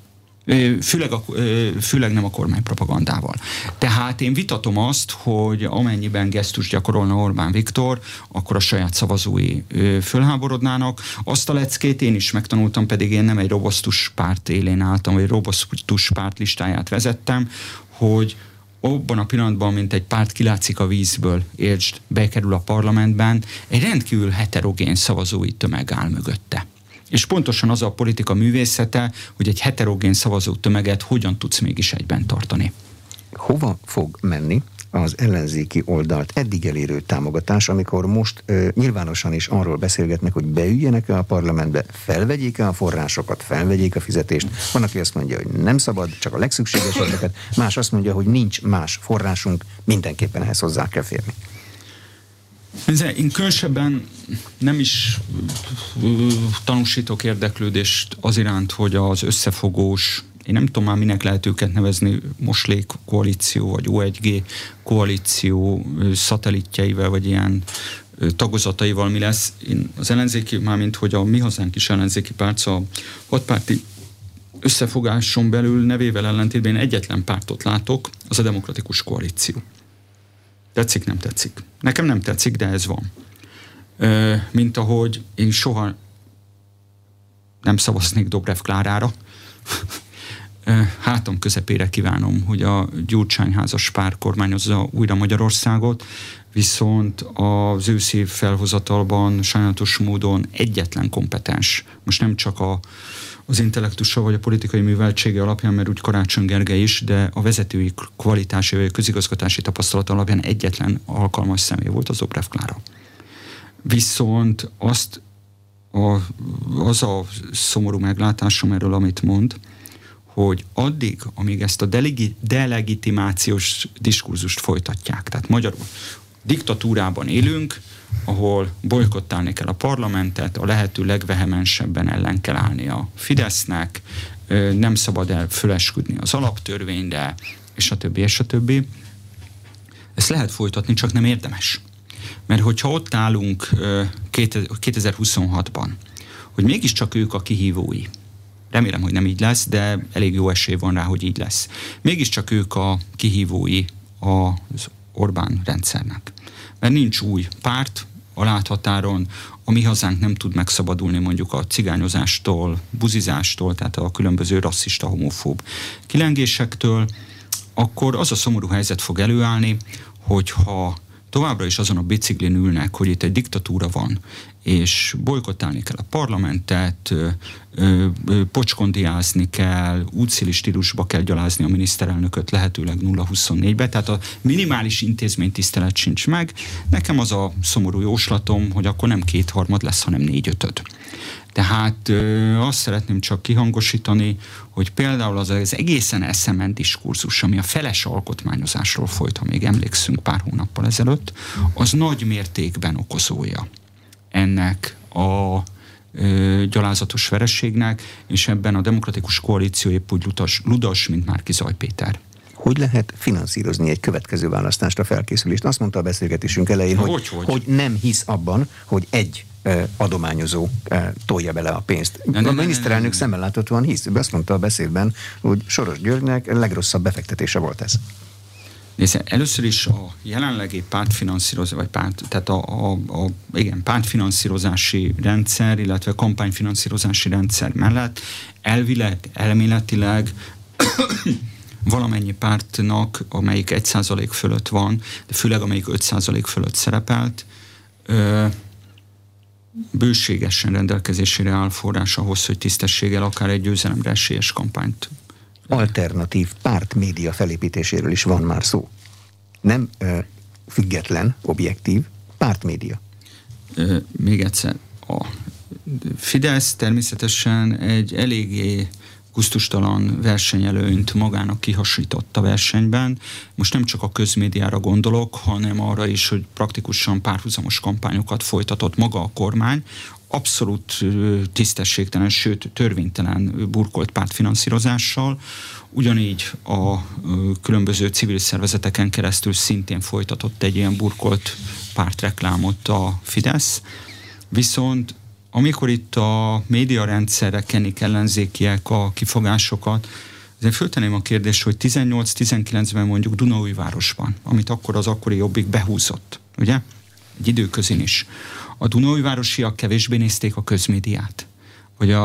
Főleg nem a kormánypropagandával. Tehát én vitatom azt, hogy amennyiben gesztus gyakorolna Orbán Viktor, akkor a saját szavazói fölháborodnának. Azt a leckét én is megtanultam, pedig én nem egy robosztus párt élén álltam, vagy robosztus párt listáját vezettem, hogy abban a pillanatban, mint egy párt kilátszik a vízből, és bekerül a parlamentben, egy rendkívül heterogén szavazói tömeg áll mögötte. És pontosan az a politika művészete, hogy egy heterogén szavazó tömeget hogyan tudsz mégis egyben tartani. Hova fog menni az ellenzéki oldalt eddig elérő támogatás, amikor most nyilvánosan is arról beszélgetnek, hogy beüljenek-e a parlamentbe, felvegyék-e a forrásokat, felvegyék a fizetést. Van, aki azt mondja, hogy nem szabad, csak a legszükségesebbeket, más azt mondja, hogy nincs más forrásunk, mindenképpen ehhez hozzá kell férni. Én különösebben nem is tanúsítok érdeklődést az iránt, hogy az összefogós, én nem tudom már minek lehet őket nevezni, Moslék koalíció, vagy O1G koalíció szatellitjeivel, vagy ilyen tagozataival mi lesz. Én az ellenzéki, mármint hogy a Mi Hazánk is ellenzéki párt, a hatpárti összefogáson belül nevével ellentétben én egyetlen pártot látok, az a Demokratikus Koalíció. Tetszik, nem tetszik. Nekem nem tetszik, de ez van. Mint ahogy én soha nem szavaznék Dobrev Klárára. Hátam közepére kívánom, hogy a Gyurcsány házas pár kormányozza újra Magyarországot, viszont az őszi felhozatalban sajnálatos módon egyetlen kompetens. Most nem csak az intellektusa vagy a politikai műveltsége alapján, mert úgy Karácsony Gergely is, de a vezetői kvalitási vagy közigazgatási tapasztalat alapján egyetlen alkalmas személy volt az Dobrev Klára. Viszont az a szomorú meglátásom erről, amit mond, hogy addig, amíg ezt a delegitimációs diskurzust folytatják, tehát magyarul diktatúrában élünk, ahol bojkottálni kell a parlamentet, a lehető legvehemensebben ellen kell állni a Fidesznek, nem szabad fölesküdni az alaptörvényre, és a többi, és a többi. Ezt lehet folytatni, csak nem érdemes. Mert hogyha ott állunk 2026-ban, hogy mégiscsak ők a kihívói, remélem, hogy nem így lesz, de elég jó esély van rá, hogy így lesz. Mégiscsak ők a kihívói az Orbán rendszernek. Mert nincs új párt a láthatáron, a Mi Hazánk nem tud megszabadulni mondjuk a cigányozástól, buzizástól, tehát a különböző rasszista, homofób kilengésektől, akkor az a szomorú helyzet fog előállni, hogyha továbbra is azon a biciklin ülnek, hogy itt egy diktatúra van, és bojkottálni kell a parlamentet, pocskondiázni kell, útszéli stílusba kell gyalázni a miniszterelnököt, lehetőleg 0-24-be, tehát a minimális intézménytisztelet sincs meg. Nekem az a szomorú jóslatom, hogy akkor nem 2/3 lesz, hanem 4/5. Tehát azt szeretném csak kihangosítani, hogy például az egészen SMN diskurzus, ami a feles alkotmányozásról folyt, ha még emlékszünk pár hónappal ezelőtt, az nagy mértékben okozója ennek a gyalázatos vereségnek, és ebben a Demokratikus Koalíció épp úgy ludas, mint Márki-Zay Péter. Hogy lehet finanszírozni egy következő választást, a felkészülést? Azt mondta a beszélgetésünk elején, hogy nem hisz abban, hogy egy adományozó tolja bele a pénzt. A miniszterelnök szemmel láthatóan hisz. Azt mondta a beszédben, hogy Soros Györgynek legrosszabb befektetése volt ez. Nézd, először is a jelenlegi pártfinanszírozás, vagy pártfinanszírozási rendszer, illetve kampányfinanszírozási rendszer mellett elvileg, elméletileg valamennyi pártnak, amelyik 1% fölött van, de főleg amelyik 5% fölött szerepelt, bőségesen rendelkezésére áll forrás ahhoz, hogy tisztességgel akár egy győzelemre esélyes kampányt. Alternatív pártmédia felépítéséről is van már szó. Nem független, objektív pártmédia. Még egyszer, a Fidesz természetesen egy eléggé gusztustalan versenyelőnyt magának kihasított a versenyben. Most nem csak a közmédiára gondolok, hanem arra is, hogy praktikusan párhuzamos kampányokat folytatott maga a kormány, abszolút tisztességtelen, sőt törvénytelen burkolt pártfinanszírozással, ugyanígy a különböző civil szervezeteken keresztül szintén folytatott egy ilyen burkolt pártreklámot a Fidesz. Viszont amikor itt a médiarendszerre kenik ellenzékiek a kifogásokat, azért fölteném a kérdést, hogy 18-19-ben mondjuk Dunaújvárosban, amit akkor az akkori Jobbik behúzott, ugye? Egy időközén is. A dunaújvárosiak kevésbé nézték a közmédiát, hogy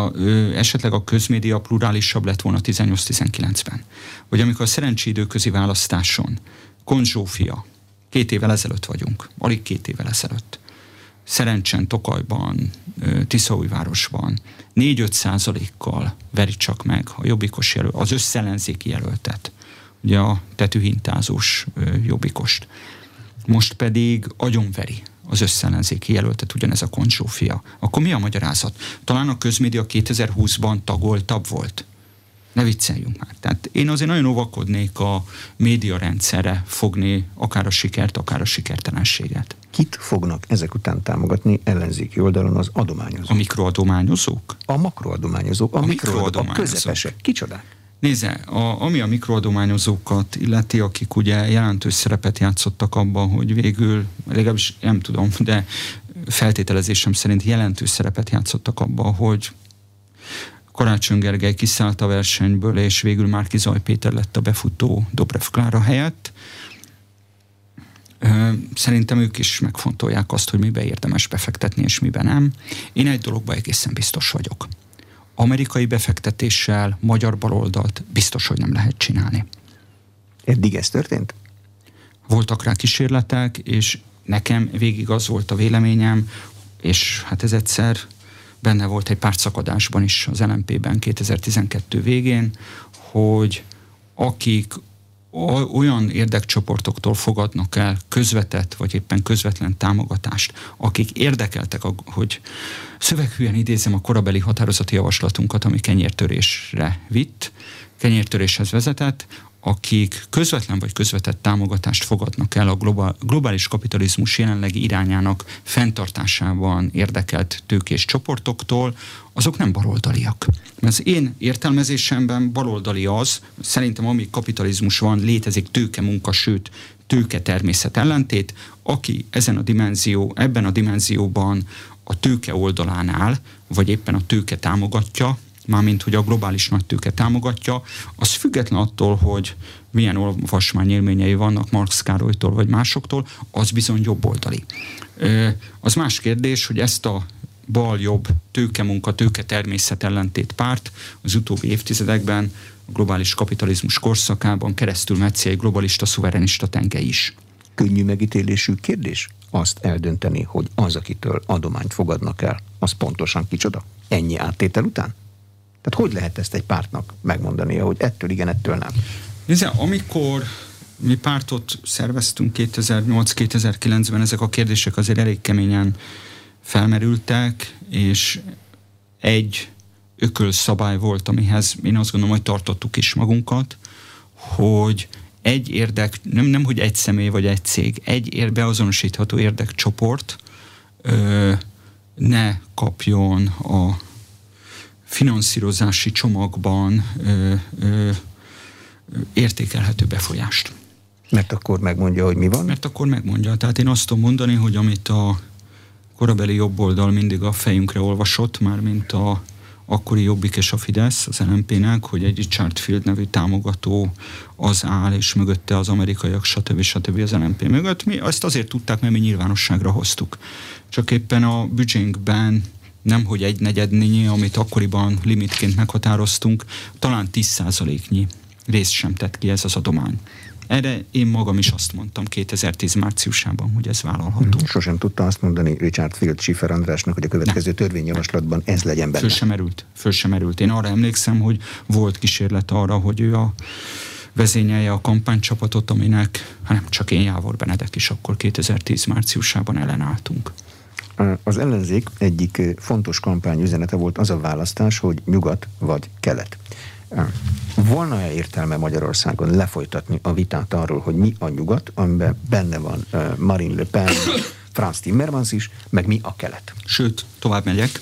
esetleg a közmédia plurálisabb lett volna 18-19-ben. Vagy amikor a szerencsi időközi választáson, Konzsófia, 2 évvel ezelőtt vagyunk, alig 2 évvel ezelőtt, Szerencsen, Tokajban, Tiszaújvárosban 4-5%-kal veri csak meg a jobbikos jelölt, az összellenzéki jelöltet, ugye a tetőhintázós jobbikost. Most pedig agyonveri az összellenzéki jelöltet ugyanez a Konzsófia. Akkor mi a magyarázat? Talán a közmédia 2020-ban tagoltabb volt. Ne vicceljünk már. Tehát én azért nagyon óvakodnék a médiarendszerre fogni akár a sikert, akár a sikertelenséget. Kit fognak ezek után támogatni ellenzéki oldalon az adományozók? A mikroadományozók? A makroadományozók, a közepesek. Kicsodák? Nézze, ami a mikroadományozókat illeti, akik ugye jelentős szerepet játszottak abban, hogy végül, legalábbis nem tudom, de feltételezésem szerint jelentős szerepet játszottak abban, hogy Karácsony Gergely kiszállt a versenyből, és végül Márki-Zay Péter lett a befutó Dobrev Klára helyett. Szerintem ők is megfontolják azt, hogy mibe érdemes befektetni, és mibe nem. Én egy dologban egészen biztos vagyok. Amerikai befektetéssel magyar baloldalt biztos, hogy nem lehet csinálni. Eddig ez történt? Voltak rá kísérletek, és nekem végig az volt a véleményem, és hát ez egyszer benne volt egy pártszakadásban is az LMP-ben 2012 végén, hogy akik olyan érdekcsoportoktól fogadnak el közvetett, vagy éppen közvetlen támogatást, akik érdekeltek, hogy szöveghűen idézem a korabeli határozati javaslatunkat, ami kenyértörésre vitt, kenyértöréshez vezetett, akik közvetlen vagy közvetett támogatást fogadnak el a globális kapitalizmus jelenlegi irányának fenntartásában érdekelt tőkés csoportoktól, azok nem baloldaliak. Mert az én értelmezésemben baloldali az, szerintem amíg kapitalizmus van, létezik tőke munka, sőt tőke természet ellentét, aki ebben a dimenzióban a tőke oldalán áll, vagy éppen a tőke támogatja, mármint, hogy a globális nagytőke támogatja, az független attól, hogy milyen olvasmányélményei vannak Marx Károlytól vagy másoktól, az bizony jobboldali. Az más kérdés, hogy ezt a bal-jobb tőkemunka, tőke természet ellentét párt az utóbbi évtizedekben a globális kapitalizmus korszakában keresztül metszi egy globalista, szuverenista tenge is. Könnyű megítélésű kérdés azt eldönteni, hogy az, akitől adományt fogadnak el, az pontosan kicsoda? Ennyi áttétel után? Tehát hogy lehet ezt egy pártnak megmondania, hogy ettől igen, ettől nem? Nézd, amikor mi pártot szerveztünk 2008-2009-ben, ezek a kérdések azért elég keményen felmerültek, és egy ökölszabály volt, amihez én azt gondolom, hogy tartottuk is magunkat, hogy egy érdek, nem hogy egy személy vagy egy cég, egy beazonosítható érdekcsoport ne kapjon a finanszírozási csomagban értékelhető befolyást. Mert akkor megmondja, hogy mi van? Mert akkor megmondja. Tehát én azt tudom mondani, hogy amit a korabeli jobboldal mindig a fejünkre olvasott, mármint a akkori Jobbik és a Fidesz az LMP-nek, hogy egy Richard Field nevű támogató az áll, és mögötte az amerikaiak, stb. Az LMP mögött. Mi ezt azért tudták, mert mi nyilvánosságra hoztuk. Csak éppen a büdzsénkben nemhogy egy negyednyi, amit akkoriban limitként meghatároztunk, talán 10%-nyi részt sem tett ki ez az adomány. Erre én magam is azt mondtam 2010 márciusában, hogy ez vállalható. Sosem tudta azt mondani Richard Field Schiffer Andrásnak, hogy a következő törvényjavaslatban ez legyen benne. Föl sem erült. Én arra emlékszem, hogy volt kísérlet arra, hogy ő vezényelje a kampánycsapatot, aminek nem csak én, Jávor Benedek is akkor 2010 márciusában ellenálltunk. Az ellenzék egyik fontos kampányüzenete volt az a választás, hogy nyugat vagy kelet. Volna-e értelme Magyarországon lefolytatni a vitát arról, hogy mi a nyugat, amiben benne van Marine Le Pen, Franz Timmermans is, meg mi a kelet? Sőt, tovább megyek.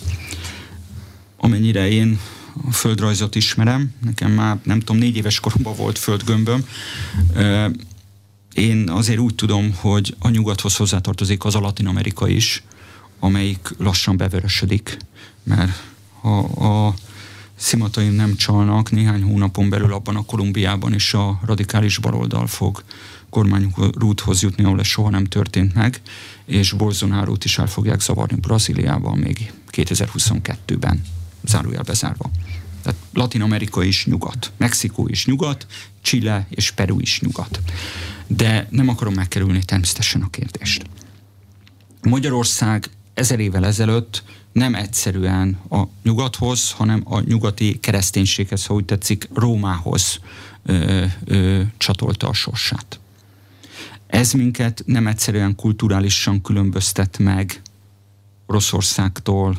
Amennyire én a földrajzot ismerem, nekem már nem tudom, 4 éves koromban volt földgömböm, én azért úgy tudom, hogy a nyugathoz hozzátartozik az a Latin Amerika is, amelyik lassan bevörösödik, mert ha a szimataim nem csalnak, néhány hónapon belül abban a Kolumbiában is a radikális baloldal fog kormányrúthoz jutni, ahol ez soha nem történt meg, és Bolsonarót is el fogják zavarni Brazíliában még 2022-ben, zárójel bezárva. Tehát Latin Amerika is nyugat, Mexikó is nyugat, Chile és Peru is nyugat. De nem akarom megkerülni természetesen a kérdést. Magyarország 1000 évvel ezelőtt nem egyszerűen a nyugathoz, hanem a nyugati kereszténységhez, ha úgy tetszik, Rómához csatolta a sorsát. Ez minket nem egyszerűen kulturálisan különböztet meg Oroszországtól,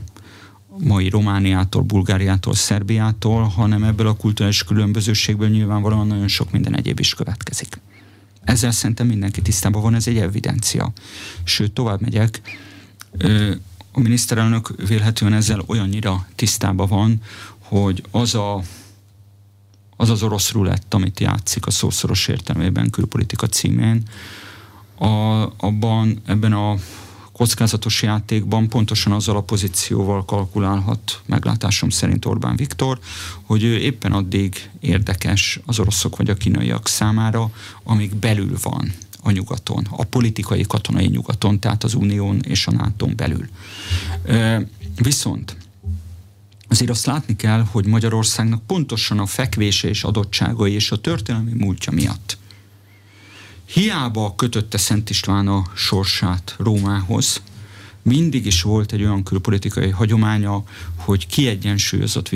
mai Romániától, Bulgáriától, Szerbiától, hanem ebből a kulturális különbözőségből nyilvánvalóan nagyon sok minden egyéb is következik. Ezzel szerintem mindenki tisztában van, ez egy evidencia. Sőt, tovább megyek, a miniszterelnök vélhetően ezzel olyannyira tisztában van, hogy az az orosz rulett, amit játszik a szószoros értelmében külpolitika címén, ebben a kockázatos játékban pontosan azzal a pozícióval kalkulálhat meglátásom szerint Orbán Viktor, hogy ő éppen addig érdekes az oroszok vagy a kínaiak számára, amíg belül van a nyugaton, a politikai katonai nyugaton, tehát az Unión és a NATO-n belül. Viszont azért azt látni kell, hogy Magyarországnak pontosan a fekvése és adottságai és a történelmi múltja miatt hiába kötötte Szent István a sorsát Rómához, mindig is volt egy olyan külpolitikai hagyománya, hogy kiegyensúlyozott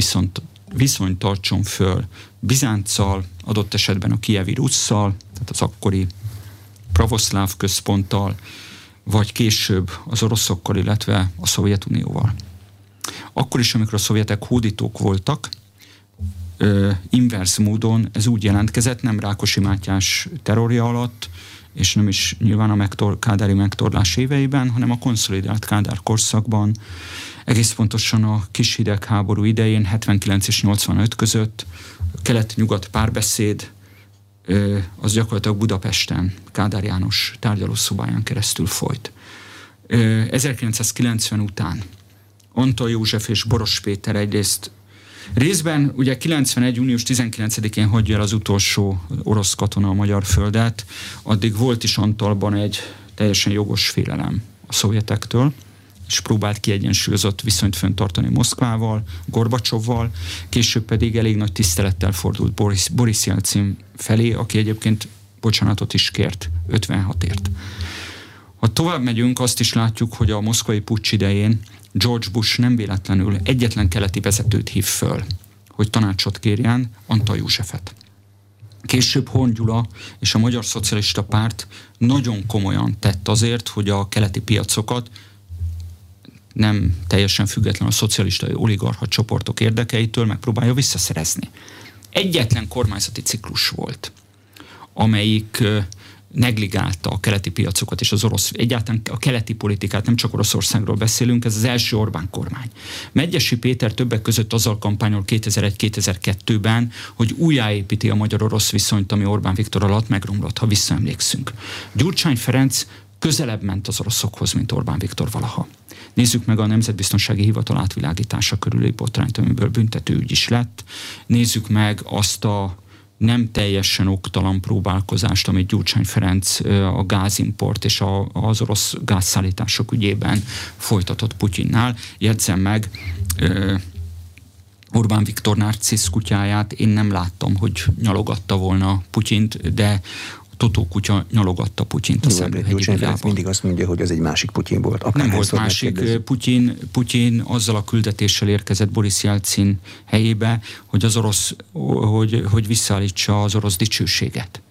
viszont tartson föl Bizánccal, adott esetben a kijevi russzal, tehát az akkori pravoszláv központtal, vagy később az oroszokkal, illetve a Szovjetunióval. Akkor is, amikor a szovjetek hódítók voltak, inverz módon ez úgy jelentkezett, nem Rákosi Mátyás terrorja alatt, és nem is nyilván a kádári megtorlás éveiben, hanem a konszolidált Kádár korszakban, egész pontosan a kis hidegháború idején, 79 és 85 között, a kelet-nyugat párbeszéd, az gyakorlatilag Budapesten, Kádár János tárgyalószobáján keresztül folyt. 1990 után Antal József és Boros Péter egyrészt részben, ugye 91. június 19-én hagyja el az utolsó orosz katona a magyar földet, addig volt is Antalban egy teljesen jogos félelem a szovjetektől, és próbált kiegyensúlyozott viszonyt fenntartani Moszkvával, Gorbacsovval, később pedig elég nagy tisztelettel fordult Boris Jelcin felé, aki egyébként bocsánatot is kért 56-ért. Ha tovább megyünk, azt is látjuk, hogy a moszkvai puccs idején George Bush nem véletlenül egyetlen keleti vezetőt hív föl, hogy tanácsot kérjen, Antal Józsefet. Később Horn Gyula és a Magyar Szocialista Párt nagyon komolyan tett azért, hogy a keleti piacokat nem teljesen független a szocialista oligarcha csoportok érdekeitől megpróbálja visszaszerezni. Egyetlen kormányzati ciklus volt, amelyik negligálta a keleti piacokat és az orosz, egyáltalán a keleti politikát, nem csak Oroszországról beszélünk, ez az első Orbán kormány. Medgyessy Péter többek között azzal kampányol 2001-2002-ben, hogy újjáépíti a magyar-orosz viszonyt, ami Orbán Viktor alatt megromlott, ha visszaemlékszünk. Gyurcsány Ferenc közelebb ment az oroszokhoz, mint Orbán Viktor valaha. Nézzük meg a Nemzetbiztonsági Hivatal átvilágítása körüli botrányt, amiből büntetőügy is lett. Nézzük meg azt a nem teljesen oktalan próbálkozást, amit Gyurcsány Ferenc a gázimport és az orosz gázszállítások ügyében folytatott Putyinnál. Jegyzem meg Orbán Viktor narcisz kutyáját, én nem láttam, hogy nyalogatta volna Putyint, de Totó kutya nyalogatta Putyint a Szemlőhegyi Brigában. Mindig azt mondja, hogy az egy másik Putyin volt. Akár nem volt másik Putyin azzal a küldetéssel érkezett Boris Jelcin helyébe, hogy az orosz, hogy visszaállítsa az orosz dicsőséget.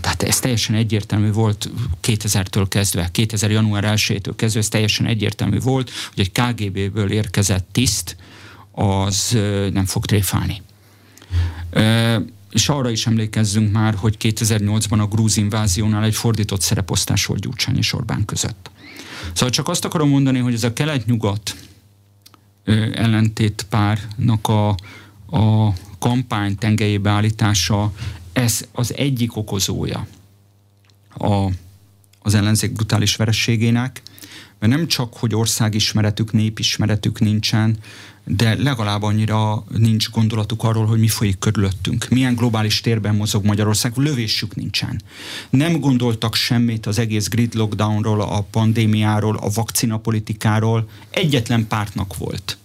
Tehát ez teljesen egyértelmű volt 2000-től kezdve, 2000. január 1-től kezdve, ez teljesen egyértelmű volt, hogy egy KGB-ből érkezett tiszt, az nem fog tréfálni. És arra is emlékezzünk már, hogy 2008-ban a grúz inváziónál egy fordított szereposztás volt Gyurcsány és Orbán között. Szóval csak azt akarom mondani, hogy ez a kelet-nyugat ellentétpárnak a kampány tengelyébe állítása, ez az egyik okozója az ellenzék brutális vereségének, mert nem csak, hogy országismeretük, népismeretük nincsen, de legalább annyira nincs gondolatuk arról, hogy mi folyik körülöttünk. Milyen globális térben mozog Magyarország, lövésük nincsen. Nem gondoltak semmit az egész grid lockdownról, a pandémiáról, a vakcinapolitikáról. Egyetlen pártnak volt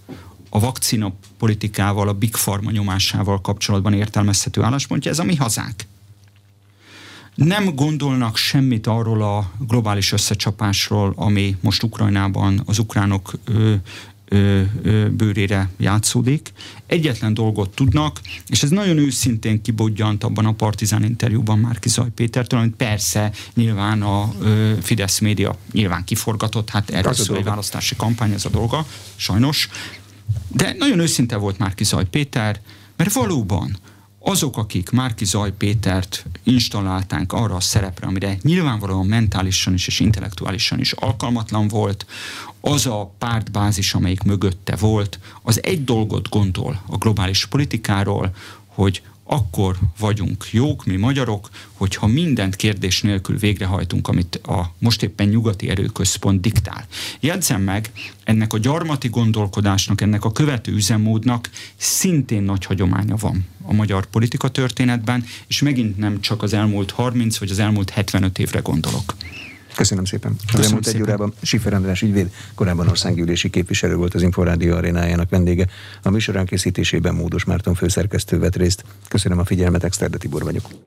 a vakcinapolitikával, a Big Pharma nyomásával kapcsolatban értelmezhető álláspontja, ez a Mi Hazánk. Nem gondolnak semmit arról a globális összecsapásról, ami most Ukrajnában az ukránok bőrére játszódik. Egyetlen dolgot tudnak, és ez nagyon őszintén kibodjant abban a Partizán interjúban Márki-Zay Pétertől, amit persze nyilván a Fidesz média nyilván kiforgatott, hát erről szól egy választási kampány, ez a dolga, sajnos. De nagyon őszinte volt Márki-Zay Péter, mert valóban azok, akik Márki-Zay Pétert installálták arra a szerepre, amire nyilvánvalóan mentálisan is és intellektuálisan is alkalmatlan volt, az a pártbázis, amelyik mögötte volt, az egy dolgot gondol a globális politikáról, hogy akkor vagyunk jók, mi magyarok, hogyha mindent kérdés nélkül végrehajtunk, amit a most éppen nyugati erőközpont diktál. Jegyzem meg, ennek a gyarmati gondolkodásnak, ennek a követő üzemmódnak szintén nagy hagyománya van a magyar politika történetben, és megint nem csak az elmúlt 30 vagy az elmúlt 75 évre gondolok. Köszönöm szépen. Az elmúlt egy órában Schiffer András ügyvéd, korábban országgyűlési képviselő volt az Inforádió arénájának vendége. A műsorán készítésében Módos Márton főszerkesztő vett részt. Köszönöm a figyelmet, Exterde Tibor vagyok.